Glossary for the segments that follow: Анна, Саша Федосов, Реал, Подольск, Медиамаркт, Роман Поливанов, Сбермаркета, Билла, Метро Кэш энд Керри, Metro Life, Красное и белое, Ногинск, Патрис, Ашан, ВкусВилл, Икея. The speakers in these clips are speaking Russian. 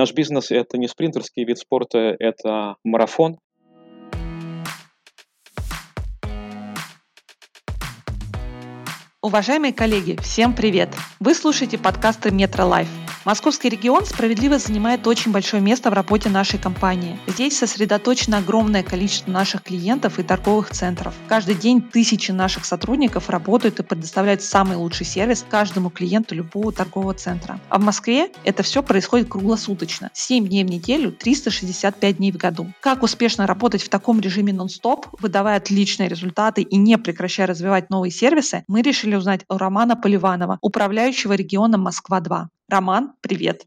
Наш бизнес – это не спринтерский вид спорта, это марафон. Уважаемые коллеги, всем привет! Вы слушаете подкасты Metro Life. Московский регион справедливо занимает очень большое место в работе нашей компании. Здесь сосредоточено огромное количество наших клиентов и торговых центров. Каждый день тысячи наших сотрудников работают и предоставляют самый лучший сервис каждому клиенту любого торгового центра. А в Москве это все происходит круглосуточно, 7 дней в неделю, 365 дней в году. Как успешно работать в таком режиме нон-стоп, выдавая отличные результаты и не прекращая развивать новые сервисы, мы решили узнать у Романа Поливанова, управляющего регионом Москва-2. Роман, привет.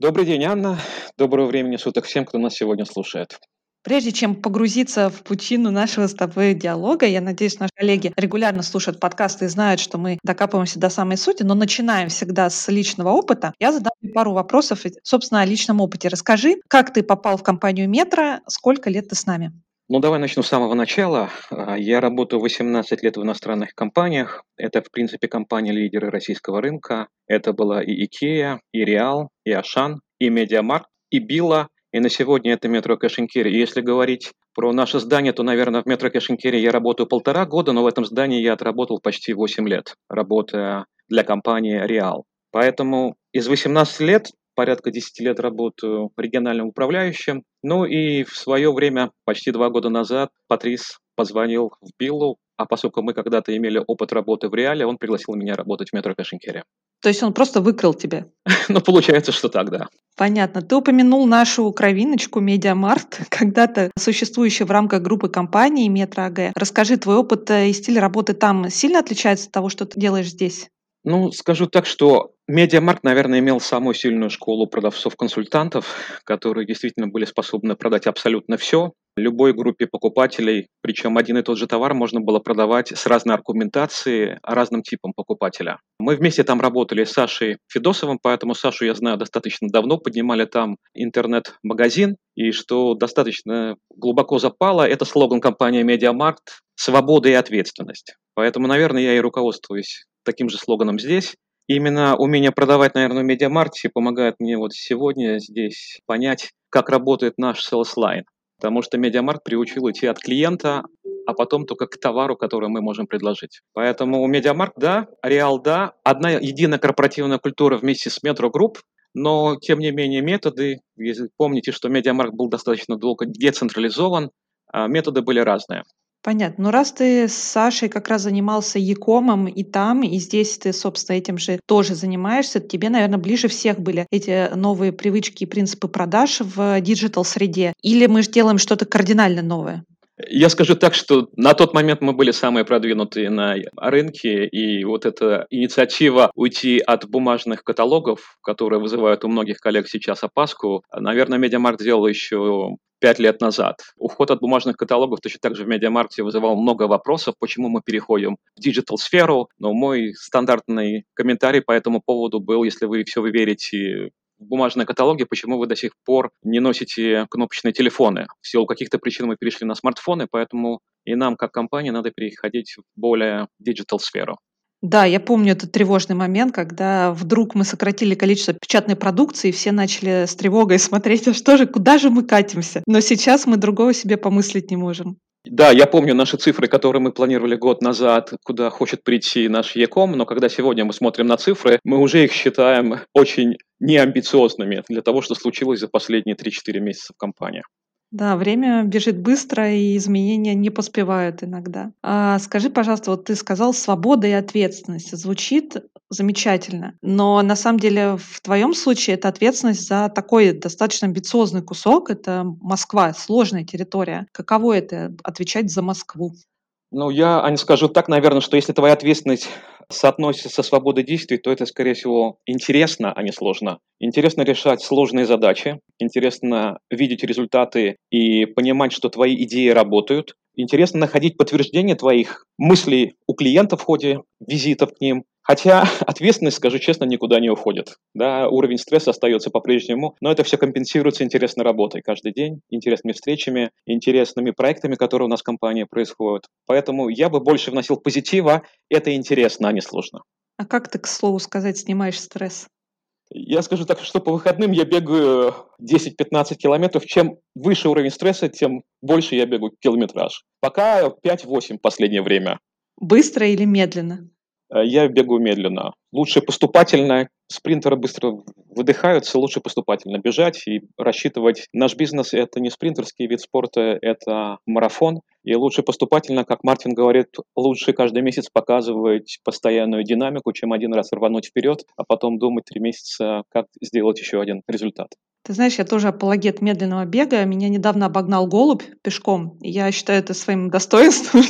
Добрый день, Анна. Доброго времени суток всем, кто нас сегодня слушает. Прежде чем погрузиться в пучину нашего с тобой диалога, я надеюсь, наши коллеги регулярно слушают подкасты и знают, что мы докапываемся до самой сути, но начинаем всегда с личного опыта. Я задам пару вопросов, собственно, о личном опыте. Расскажи, как ты попал в компанию «Метро», сколько лет ты с нами? Ну, давай начну с самого начала. Я работаю 18 лет в иностранных компаниях. Это, в принципе, компании-лидеры российского рынка. Это была и Икея, и Реал, и Ашан, и Медиамаркт, и Билла. И на сегодня это Метро Кэш энд Керри. Если говорить про наше здание, то, наверное, в Метро Кэш энд Керри я работаю 1,5 года, но в этом здании я отработал почти 8 лет, работая для компании Реал. Поэтому из 18 лет порядка 10 лет работаю региональным управляющим. Ну и в свое время, почти 2 года назад, Патрис позвонил в Биллу, а поскольку мы когда-то имели опыт работы в Реале, он пригласил меня работать в Метро Кэш энд Керри. То есть он просто выкрал тебя? Ну, получается, что так, да. Понятно. Ты упомянул нашу кровиночку «Медиамаркт», когда-то существующую в рамках группы компаний «Метро АГ». Расскажи, твой опыт и стиль работы там сильно отличается от того, что ты делаешь здесь? Ну, скажу так, что Медиамаркт, наверное, имел самую сильную школу продавцов-консультантов, которые действительно были способны продать абсолютно все. Любой группе покупателей, причем один и тот же товар можно было продавать с разной аргументацией, разным типом покупателя. Мы вместе там работали с Сашей Федосовым, поэтому Сашу я знаю достаточно давно, поднимали там интернет-магазин, и что достаточно глубоко запало, это слоган компании «Медиамаркт» «Свобода и ответственность». Поэтому, наверное, я и руководствуюсь таким же слоганом здесь. Именно умение продавать, наверное, в Медиамаркте помогает мне вот сегодня здесь понять, как работает наш sales line. Потому что Медиамаркт приучил идти от клиента, а потом только к товару, который мы можем предложить. Поэтому Медиамаркт, да, Реал, да, одна единая корпоративная культура вместе с Metro Group, но, тем не менее, методы, если помните, что Медиамаркт был достаточно долго децентрализован, а методы были разные. Понятно. Ну, раз ты с Сашей как раз занимался e-комом и там, и здесь ты, собственно, этим же тоже занимаешься, тебе, наверное, ближе всех были эти новые привычки и принципы продаж в диджитал-среде. Или мы же делаем что-то кардинально новое? Я скажу так, что на тот момент мы были самые продвинутые на рынке, и вот эта инициатива уйти от бумажных каталогов, которые вызывают у многих коллег сейчас опаску, наверное, Медиамаркт сделал еще 5 лет назад. Уход от бумажных каталогов точно так же в Медиамаркте вызывал много вопросов, почему мы переходим в диджитал-сферу, но мой стандартный комментарий по этому поводу был, если вы все верите в бумажные каталоги, почему вы до сих пор не носите кнопочные телефоны. В силу каких-то причин мы перешли на смартфоны, поэтому и нам, как компании, надо переходить в более диджитал-сферу. Да, я помню этот тревожный момент, когда вдруг мы сократили количество печатной продукции, и все начали с тревогой смотреть, а что же, куда же мы катимся? Но сейчас мы другого себе помыслить не можем. Да, я помню наши цифры, которые мы планировали год назад, куда хочет прийти наш e-com, но когда сегодня мы смотрим на цифры, мы уже их считаем очень неамбициозными для того, что случилось за последние 3-4 месяца в компании. Да, время бежит быстро, и изменения не поспевают иногда. А скажи, пожалуйста, вот ты сказал «свобода и ответственность». Звучит замечательно, но на самом деле в твоем случае это ответственность за такой достаточно амбициозный кусок. Это Москва, сложная территория. Каково это – отвечать за Москву? Ну, я, Аня, скажу так, наверное, что если твоя ответственность соотносится со свободой действий, то это, скорее всего, интересно, а не сложно. Интересно решать сложные задачи, интересно видеть результаты и понимать, что твои идеи работают. Интересно находить подтверждение твоих мыслей у клиента в ходе визитов к ним. Хотя ответственность, скажу честно, никуда не уходит. Да, уровень стресса остается по-прежнему, но это все компенсируется интересной работой каждый день, интересными встречами, интересными проектами, которые у нас в компании происходят. Поэтому я бы больше вносил позитива. Это интересно, а не сложно. А как ты, к слову сказать, снимаешь стресс? Я скажу так, что по выходным я бегаю 10-15 километров. Чем выше уровень стресса, тем больше я бегу километраж. Пока 5-8 в последнее время. Быстро или медленно? Я бегаю медленно. Лучше поступательно. Спринтеры быстро выдыхаются, лучше поступательно бежать и рассчитывать. Наш бизнес – это не спринтерский вид спорта, это марафон. И лучше поступательно, как Мартин говорит, лучше каждый месяц показывать постоянную динамику, чем один раз рвануть вперед, а потом думать 3 месяца, как сделать еще один результат. Ты знаешь, я тоже апологет медленного бега. Меня недавно обогнал голубь пешком. Я считаю это своим достоинством,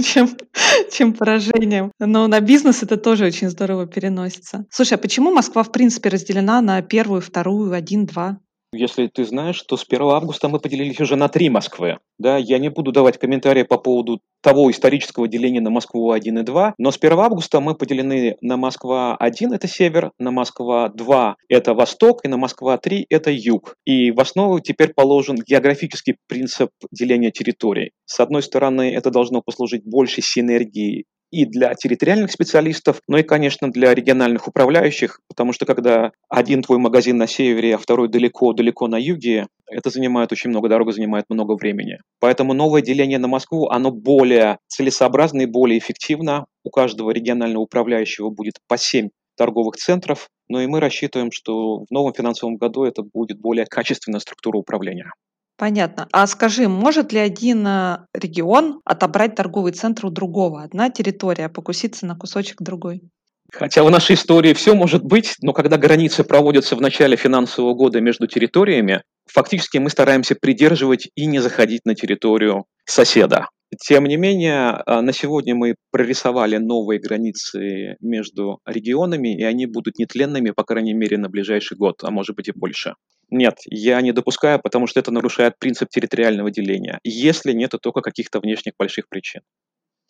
чем поражением. Но на бизнес это тоже очень здорово переносится. Слушай, а почему Москва, в принципе, разделена на 1, 2, 1, 2? Если ты знаешь, то с 1 августа мы поделились уже на 3 Москвы. Да, я не буду давать комментарии по поводу того исторического деления на Москву 1 и 2, но с 1 августа мы поделены на Москва 1 – это север, на Москва 2 – это восток, и на Москва 3 – это юг. И в основу теперь положен географический принцип деления территорий. С одной стороны, это должно послужить большей синергии и для территориальных специалистов, но и, конечно, для региональных управляющих, потому что когда один твой магазин на севере, а второй далеко-далеко на юге, это занимает очень много, дорога занимает много времени. Поэтому новое деление на Москву, оно более целесообразно и более эффективно. У каждого регионального управляющего будет по 7 торговых центров, но и мы рассчитываем, что в новом финансовом году это будет более качественная структура управления. Понятно. А скажи, может ли один регион отобрать торговый центр у другого? Одна территория покуситься на кусочек другой? Хотя в нашей истории все может быть, но когда границы проводятся в начале финансового года между территориями, фактически мы стараемся придерживать и не заходить на территорию соседа. Тем не менее, на сегодня мы прорисовали новые границы между регионами, и они будут нетленными, по крайней мере, на ближайший год, а может быть и больше. Нет, я не допускаю, потому что это нарушает принцип территориального деления, если нет только каких-то внешних больших причин.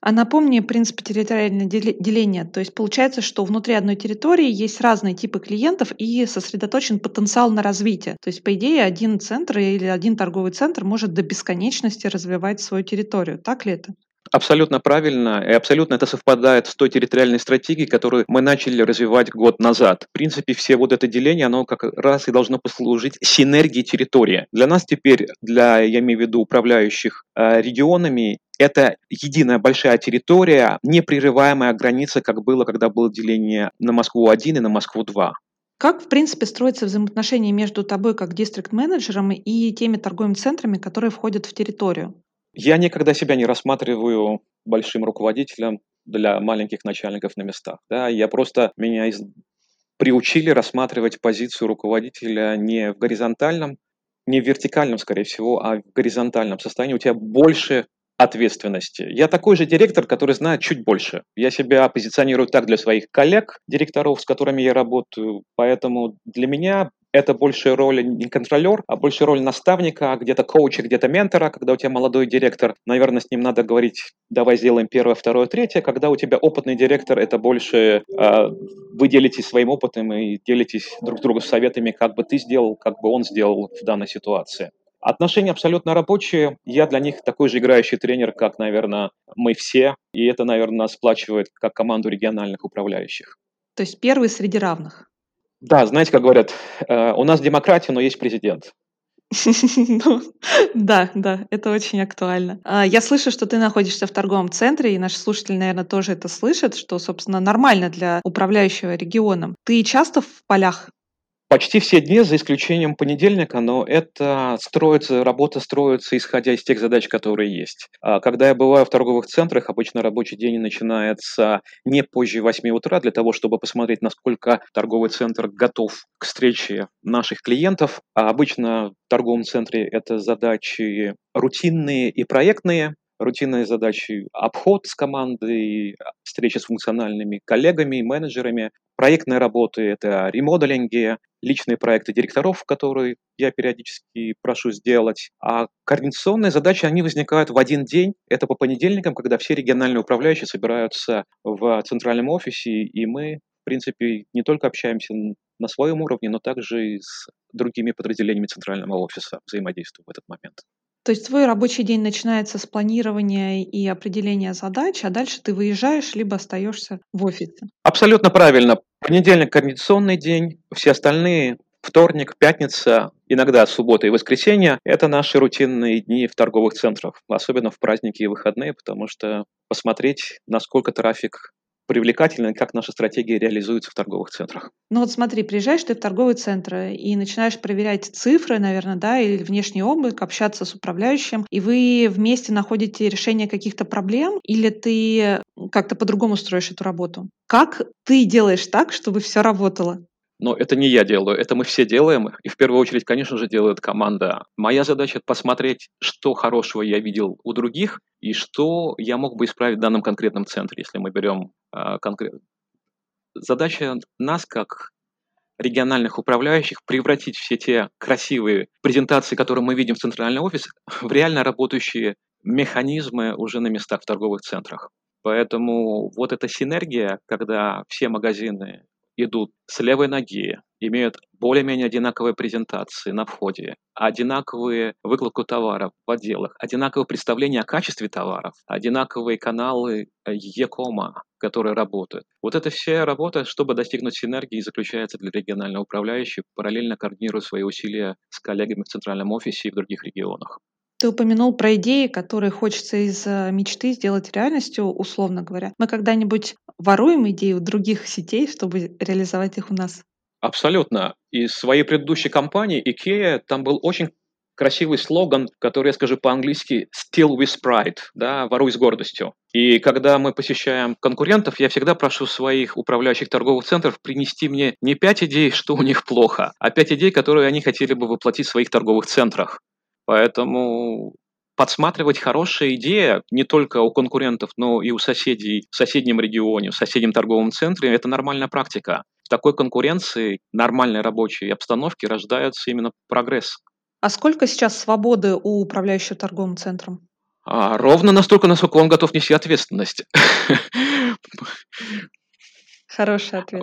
А напомни принцип территориального деления. То есть получается, что внутри одной территории есть разные типы клиентов и сосредоточен потенциал на развитие. То есть, по идее, один центр или один торговый центр может до бесконечности развивать свою территорию. Так ли это? Абсолютно правильно, и абсолютно это совпадает с той территориальной стратегией, которую мы начали развивать год назад. В принципе, все вот это деление, оно как раз и должно послужить синергии территории. Для нас теперь, я имею в виду управляющих регионами, это единая большая территория, непрерываемая граница, как было, когда было деление на Москву-1 и на Москву-2. Как, в принципе, строятся взаимоотношения между тобой как дистрикт-менеджером и теми торговыми центрами, которые входят в территорию? Я никогда себя не рассматриваю большим руководителем для маленьких начальников на местах. Да? Меня приучили рассматривать позицию руководителя не в горизонтальном, не в вертикальном, скорее всего, а в горизонтальном состоянии. У тебя больше ответственности. Я такой же директор, который знает чуть больше. Я себя позиционирую так для своих коллег, директоров, с которыми я работаю. Поэтому для меня это больше роль не контролер, а больше роль наставника, где-то коуча, где-то ментора. Когда у тебя молодой директор, наверное, с ним надо говорить, давай сделаем 1, 2, 3. Когда у тебя опытный директор, это больше вы делитесь своим опытом и делитесь друг другу советами, как бы ты сделал, как бы он сделал в данной ситуации. Отношения абсолютно рабочие. Я для них такой же играющий тренер, как, наверное, мы все. И это, наверное, нас сплачивает как команду региональных управляющих. То есть первый среди равных. Да, знаете, как говорят, у нас демократия, но есть президент. Да, это очень актуально. Я слышу, что ты находишься в торговом центре, и наши слушатели, наверное, тоже это слышат, что, собственно, нормально для управляющего регионом. Ты часто в полях? Почти все дни, за исключением понедельника, но работа строится, исходя из тех задач, которые есть. Когда я бываю в торговых центрах, обычно рабочий день начинается не позже 8 утра, для того, чтобы посмотреть, насколько торговый центр готов к встрече наших клиентов. А обычно в торговом центре это задачи рутинные и проектные. Рутинные задачи – обход с командой, встречи с функциональными коллегами, менеджерами. Проектные работы – это ремоделинги, личные проекты директоров, которые я периодически прошу сделать. А координационные задачи, они возникают в один день. Это по понедельникам, когда все региональные управляющие собираются в центральном офисе, и мы, в принципе, не только общаемся на своем уровне, но также и с другими подразделениями центрального офиса взаимодействуем в этот момент. То есть твой рабочий день начинается с планирования и определения задач, а дальше ты выезжаешь либо остаешься в офисе. Абсолютно правильно. Понедельник – координационный день, все остальные – вторник, пятница, иногда суббота и воскресенье – это наши рутинные дни в торговых центрах, особенно в праздники и выходные, потому что посмотреть, насколько трафик привлекательно, как наша стратегия реализуется в торговых центрах. Ну вот смотри, приезжаешь ты в торговые центры и начинаешь проверять цифры, наверное, да, или внешний облик, общаться с управляющим, и вы вместе находите решение каких-то проблем, или ты как-то по-другому строишь эту работу? Как ты делаешь так, чтобы все работало? Но это не я делаю, это мы все делаем, и в первую очередь, конечно же, делает команда. Моя задача – посмотреть, что хорошего я видел у других и что я мог бы исправить в данном конкретном центре, если мы берем конкретно. Задача нас, как региональных управляющих, превратить все те красивые презентации, которые мы видим в центральный офис, в реально работающие механизмы уже на местах в торговых центрах. Поэтому вот эта синергия, когда все магазины идут с левой ноги, имеют более-менее одинаковые презентации на входе, одинаковые выкладку товаров в отделах, одинаковые представления о качестве товаров, одинаковые каналы e-кома, которые работают. Вот эта вся работа, чтобы достигнуть синергии, заключается для регионального управляющего, параллельно координируя свои усилия с коллегами в центральном офисе и в других регионах. Ты упомянул про идеи, которые хочется из мечты сделать реальностью, условно говоря. Мы когда-нибудь воруем идеи у других сетей, чтобы реализовать их у нас? Абсолютно. Из своей предыдущей компании Икея там был очень красивый слоган, который я скажу по-английски «Steal with pride», да, «Воруй с гордостью». И когда мы посещаем конкурентов, я всегда прошу своих управляющих торговых центров принести мне не 5 идей, что у них плохо, а 5 идей, которые они хотели бы воплотить в своих торговых центрах. Поэтому подсматривать хорошая идея не только у конкурентов, но и у соседей в соседнем регионе, в соседнем торговом центре – это нормальная практика. В такой конкуренции, нормальной рабочей обстановке рождается именно прогресс. А сколько сейчас свободы у управляющего торговым центром? Ровно настолько, насколько он готов нести ответственность. Хороший ответ.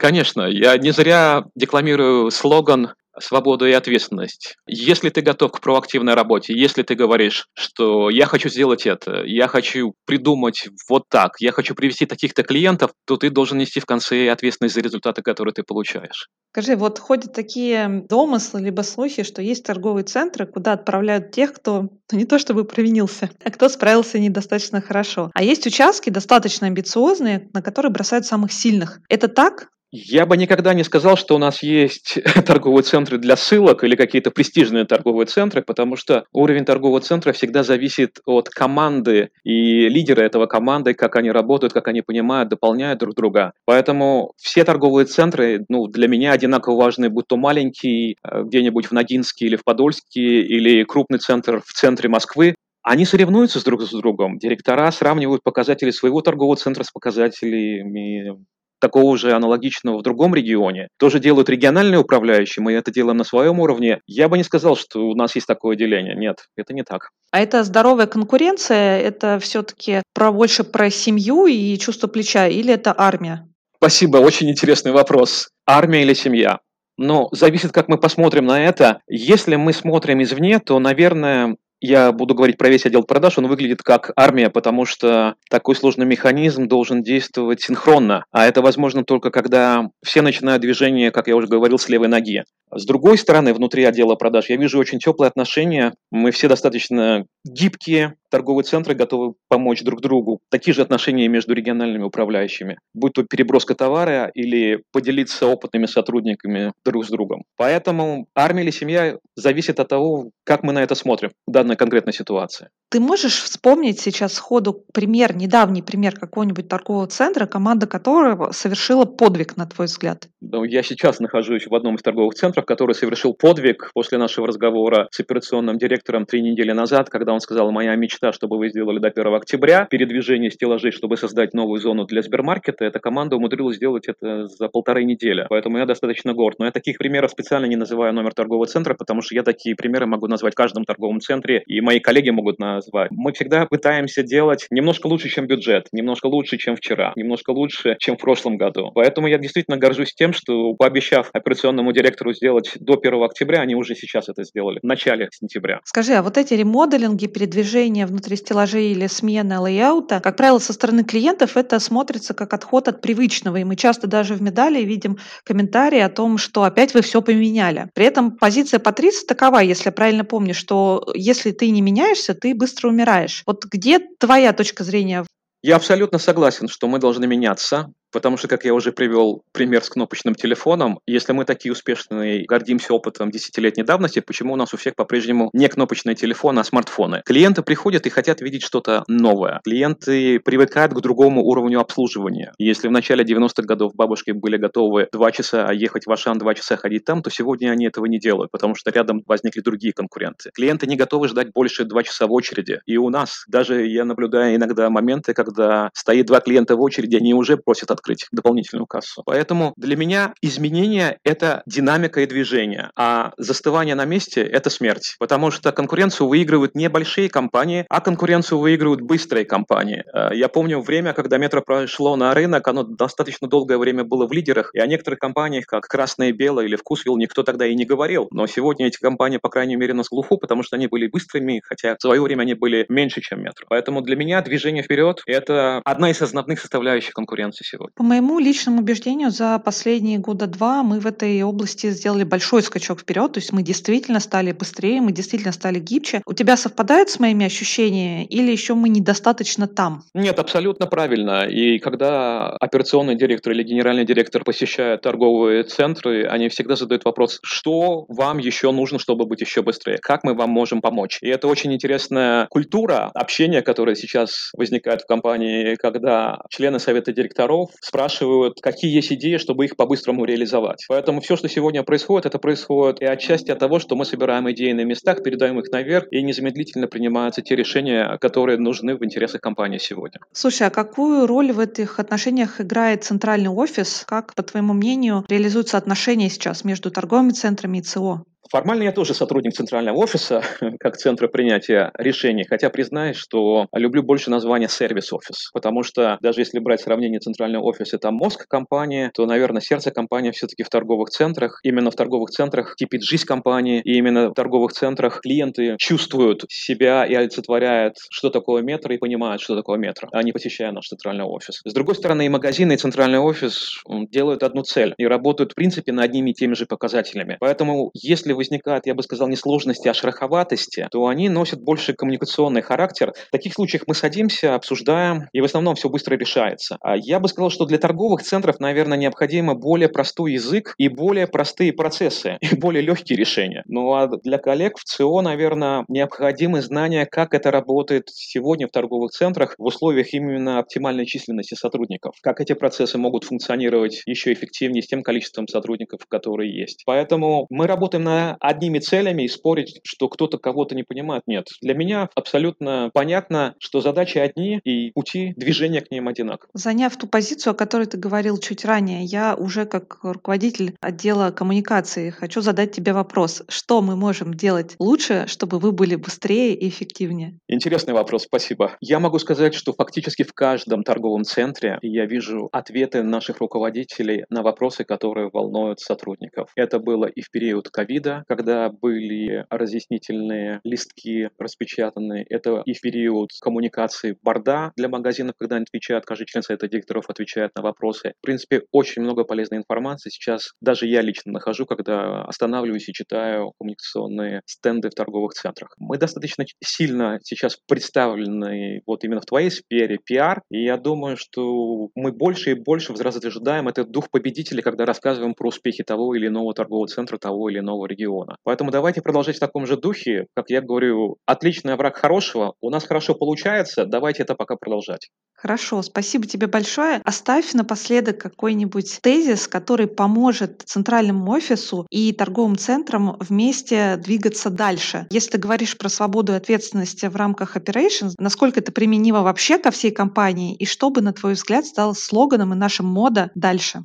Конечно, я не зря декламирую слоган «Свобода и ответственность». Если ты готов к проактивной работе, если ты говоришь, что я хочу сделать это, я хочу придумать вот так, я хочу привести таких-то клиентов, то ты должен нести в конце ответственность за результаты, которые ты получаешь. Скажи, вот ходят такие домыслы либо слухи, что есть торговые центры, куда отправляют тех, кто не то чтобы провинился, а кто справился недостаточно хорошо. А есть участки достаточно амбициозные, на которые бросают самых сильных. Это так? Я бы никогда не сказал, что у нас есть торговые центры для ссылок или какие-то престижные торговые центры, потому что уровень торгового центра всегда зависит от команды и лидера этого команды, как они работают, как они понимают, дополняют друг друга. Поэтому все торговые центры, для меня одинаково важны, будь то маленький где-нибудь в Ногинске или в Подольске, или крупный центр в центре Москвы. Они соревнуются друг с другом. Директора сравнивают показатели своего торгового центра с показателями такого же аналогичного в другом регионе. Тоже делают региональные управляющие, мы это делаем на своем уровне. Я бы не сказал, что у нас есть такое деление. Нет, это не так. А это здоровая конкуренция? Это все-таки больше про семью и чувство плеча? Или это армия? Спасибо, очень интересный вопрос. Армия или семья? Но зависит, как мы посмотрим на это. Если мы смотрим извне, то, наверное, я буду говорить про весь отдел продаж, он выглядит как армия, потому что такой сложный механизм должен действовать синхронно, а это возможно только когда все начинают движение, как я уже говорил, с левой ноги. С другой стороны, внутри отдела продаж я вижу очень теплые отношения, мы все достаточно гибкие, торговые центры готовы помочь друг другу. Такие же отношения между региональными управляющими, будь то переброска товара или поделиться опытными сотрудниками друг с другом. Поэтому армия или семья зависит от того, как мы на это смотрим в данной конкретной ситуации. Ты можешь вспомнить сейчас сходу пример, недавний пример какого-нибудь торгового центра, команда которого совершила подвиг, на твой взгляд? Я сейчас нахожусь в одном из торговых центров, который совершил подвиг после нашего разговора с операционным директором 3 недели назад, когда он сказал: «Моя мечта, чтобы вы сделали до 1 октября, передвижение стеллажей, чтобы создать новую зону для Сбермаркета», эта команда умудрилась сделать это за 1,5 недели. Поэтому я достаточно горд. Но я таких примеров специально не называю номер торгового центра, потому что я такие примеры могу назвать в каждом торговом центре, и мои коллеги могут назвать. Мы всегда пытаемся делать немножко лучше, чем бюджет, немножко лучше, чем вчера, немножко лучше, чем в прошлом году. Поэтому я действительно горжусь тем, что, пообещав операционному директору сделать до 1 октября, они уже сейчас это сделали, в начале сентября. Скажи, а вот эти ремоделинги, передвижения внутри стеллажей или смена лейаута, как правило, со стороны клиентов это смотрится как отход от привычного. И мы часто даже в медали видим комментарии о том, что опять вы все поменяли. При этом позиция Патриса такова, если я правильно помню, что если ты не меняешься, ты быстро умираешь. Вот где твоя точка зрения? Я абсолютно согласен, что мы должны меняться, потому что, как я уже привел пример с кнопочным телефоном, если мы такие успешные, гордимся опытом десятилетней давности, почему у нас у всех по-прежнему не кнопочные телефоны, а смартфоны? Клиенты приходят и хотят видеть что-то новое. Клиенты привыкают к другому уровню обслуживания. Если в начале 90-х годов бабушки были готовы 2 часа ехать в Ашан, 2 часа ходить там, то сегодня они этого не делают, потому что рядом возникли другие конкуренты. Клиенты не готовы ждать больше 2 часа в очереди. И у нас даже я наблюдаю иногда моменты, когда стоит 2 клиента в очереди, они уже просят открыть дополнительную кассу. Поэтому для меня изменения — это динамика и движение, а застывание на месте — это смерть. Потому что конкуренцию выигрывают не большие компании, а конкуренцию выигрывают быстрые компании. Я помню время, когда Метро прошло на рынок, оно достаточно долгое время было в лидерах, и о некоторых компаниях, как «Красное и белое» или «ВкусВилл», никто тогда и не говорил. Но сегодня эти компании, по крайней мере, на слуху, потому что они были быстрыми, хотя в свое время они были меньше, чем Метро. Поэтому для меня движение вперед — это одна из основных составляющих конкуренции сегодня. По моему личному убеждению, за последние 2 года мы в этой области сделали большой скачок вперед, то есть мы действительно стали быстрее, мы действительно стали гибче. У тебя совпадают с моими ощущениями или еще мы недостаточно там? Нет, абсолютно правильно. И когда операционный директор или генеральный директор посещают торговые центры, они всегда задают вопрос, что вам еще нужно, чтобы быть еще быстрее? Как мы вам можем помочь? И это очень интересная культура общения, которая сейчас возникает в компании, когда члены совета директоров спрашивают, какие есть идеи, чтобы их по-быстрому реализовать. Поэтому все, что сегодня происходит, это происходит и отчасти от того, что мы собираем идеи на местах, передаем их наверх, и незамедлительно принимаются те решения, которые нужны в интересах компании сегодня. Слушай, а какую роль в этих отношениях играет центральный офис? Как, по твоему мнению, реализуются отношения сейчас между торговыми центрами и ЦО? Формально я тоже сотрудник центрального офиса, как центра принятия решений, хотя признаюсь, что люблю больше название сервис-офис, потому что даже если брать сравнение центрального офиса, там мозг компании, то, наверное, сердце компании все-таки в торговых центрах. Именно в торговых центрах кипит жизнь компании, и именно в торговых центрах клиенты чувствуют себя и олицетворяют, что такое Метро, и понимают, что такое Метро, а не посещая наш центральный офис. С другой стороны, и магазины, и центральный офис делают одну цель и работают, в принципе, над одними и теми же показателями. Поэтому, если возникают, я бы сказал, не сложности, а шероховатости, то они носят больше коммуникационный характер. В таких случаях мы садимся, обсуждаем, и в основном все быстро решается. Я бы сказал, что для торговых центров, наверное, необходимо более простой язык и более простые процессы, и более легкие решения. Ну а для коллег в ЦО, наверное, необходимы знания, как это работает сегодня в торговых центрах в условиях именно оптимальной численности сотрудников, как эти процессы могут функционировать еще эффективнее с тем количеством сотрудников, которые есть. Поэтому мы работаем на одними целями и спорить, что кто-то кого-то не понимает, нет. Для меня абсолютно понятно, что задачи одни и пути движения к ним одинаковы. Заняв ту позицию, о которой ты говорил чуть ранее, я уже как руководитель отдела коммуникации хочу задать тебе вопрос. Что мы можем делать лучше, чтобы вы были быстрее и эффективнее? Интересный вопрос, спасибо. Я могу сказать, что фактически в каждом торговом центре я вижу ответы наших руководителей на вопросы, которые волнуют сотрудников. Это было и в период ковида, когда были разъяснительные листки распечатаны. Это и в период коммуникации борда для магазинов, когда они отвечают, каждый член совета директоров отвечает на вопросы. В принципе, очень много полезной информации сейчас даже я лично нахожу, когда останавливаюсь и читаю коммуникационные стенды в торговых центрах. Мы достаточно сильно сейчас представлены вот именно в твоей сфере пиар, и я думаю, что мы больше и больше возрождаем этот дух победителя, когда рассказываем про успехи того или иного торгового центра, того или иного региона. Поэтому давайте продолжать в таком же духе, как я говорю, отличный враг хорошего, у нас хорошо получается, давайте это пока продолжать. Хорошо, спасибо тебе большое. Оставь напоследок какой-нибудь тезис, который поможет центральному офису и торговым центрам вместе двигаться дальше. Если ты говоришь про свободу и ответственность в рамках operations, насколько это применимо вообще ко всей компании и что бы, на твой взгляд, стало слоганом и нашим мода дальше?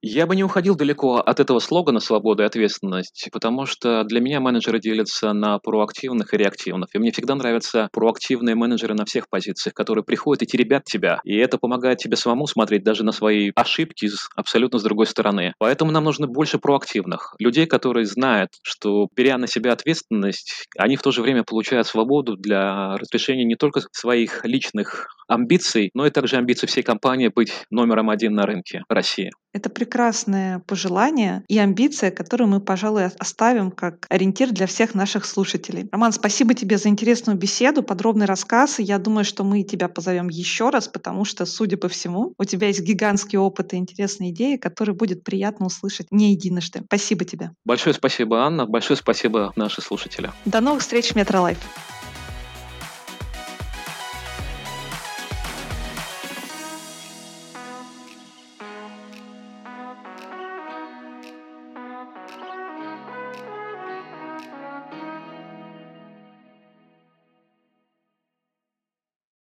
Я бы не уходил далеко от этого слогана «свобода и ответственность», потому что для меня менеджеры делятся на проактивных и реактивных. И мне всегда нравятся проактивные менеджеры на всех позициях, которые приходят и теребят тебя. И это помогает тебе самому смотреть даже на свои ошибки абсолютно с другой стороны. Поэтому нам нужно больше проактивных. Людей, которые знают, что, беря на себя ответственность, они в то же время получают свободу для разрешения не только своих личных амбиций, но и также амбиций всей компании быть номером один на рынке России. Это прекрасное пожелание и амбиция, которую мы, пожалуй, оставим как ориентир для всех наших слушателей. Роман, спасибо тебе за интересную беседу, подробный рассказ. Я думаю, что мы тебя позовем еще раз, потому что, судя по всему, у тебя есть гигантский опыт и интересные идеи, которые будет приятно услышать не единожды. Спасибо тебе. Большое спасибо, Анна. Большое спасибо, наши слушатели. До новых встреч в Metro Life.